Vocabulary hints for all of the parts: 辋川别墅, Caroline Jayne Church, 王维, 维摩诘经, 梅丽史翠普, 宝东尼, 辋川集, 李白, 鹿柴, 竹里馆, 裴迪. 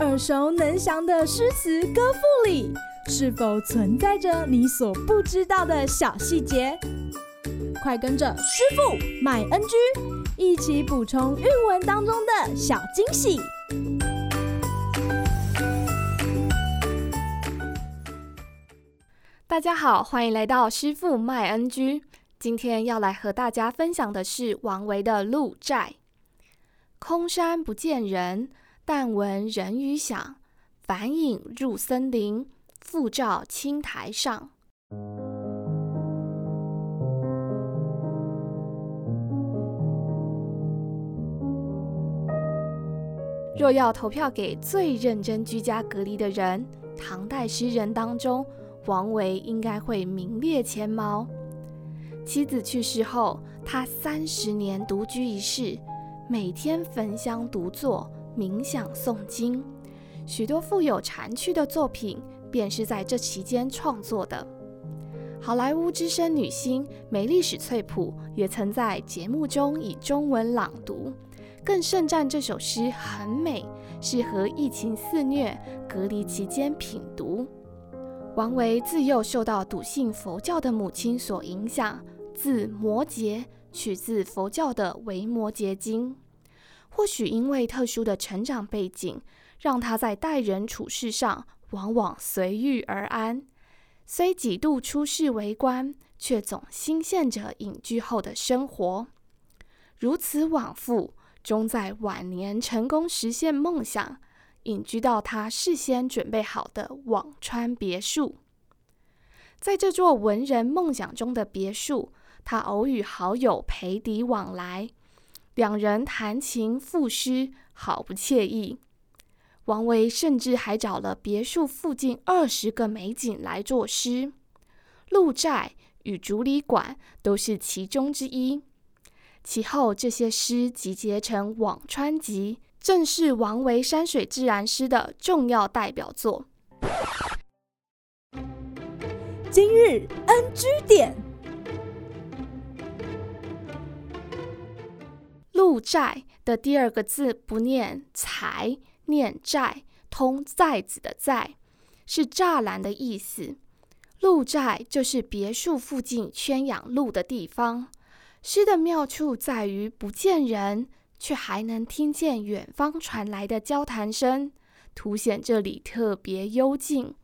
耳熟能详的诗词歌赋里，是否存在着你所不知道的小细节？快跟着师傅麦恩居一起补充韵文当中的小惊喜。大家好，欢迎来到师傅麦恩居。今天要来和大家分享的是王维的《鹿柴》。空山不见人，但闻人语响。返影入森林，复照青苔上。若要投票给最认真居家隔离的人，唐代诗人当中，王维应该会名列前茅。妻子去世后，他30年独居一室，每天焚香独坐，冥想诵经，许多富有禅趣的作品便是在这期间创作的。好莱坞资深女星梅丽史翠普也曾在节目中以中文朗读，更盛赞这首诗很美，适合疫情肆虐隔离期间品读。王维自幼受到笃信佛教的母亲所影响，字摩诘，取自佛教的《维摩诘经》。或许因为特殊的成长背景，让他在待人处事上往往随遇而安，虽几度出仕为官，却总心羡着隐居后的生活。如此往复，终在晚年成功实现梦想，隐居到他事先准备好的辋川别墅。在这座文人梦想中的别墅，他偶与好友裴迪往来，两人弹琴赋诗，好不惬意。王维甚至还找了别墅附近20个美景来作诗，鹿柴与竹里馆都是其中之一。其后这些诗集结成《辋川集》，正是王维山水自然诗的重要代表作。今日 NG 点，鹿柴的第2个字不念柴，念寨，通寨子的寨，是栅栏的意思。鹿柴就是别墅附近圈养鹿的地方。诗的妙处在于不见人，却还能听见远方传来的交谈声，凸显这里特别幽静，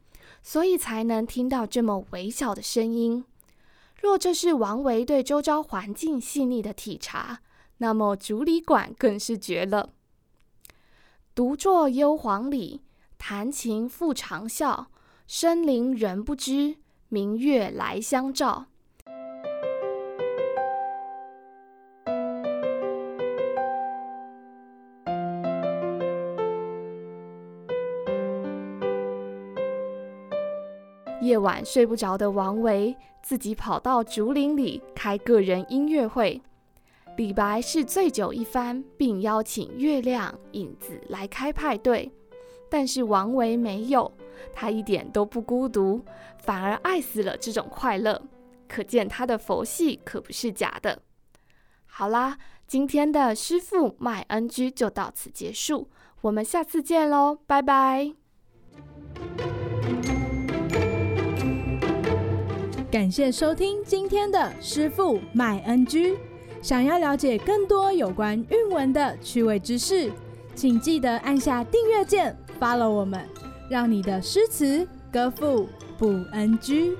所以才能听到这么微小的声音。若这是王维对周遭环境细腻的体察，那么竹里馆更是绝了。独坐幽篁里，弹琴复长啸，深林人不知，明月来相照。夜晚睡不着的王维，自己跑到竹林里开个人音乐会。李白是醉酒一番，并邀请月亮、影子来开派对，但是王维没有，他一点都不孤独，反而爱死了这种快乐，可见他的佛系可不是假的。好啦，今天的师傅麦恩居就到此结束，我们下次见喽，拜拜。感谢收听今天的师傅麦恩居。想要了解更多有关韵文的趣味知识，请记得按下订阅键 ，follow 我们，让你的诗词歌赋不NG。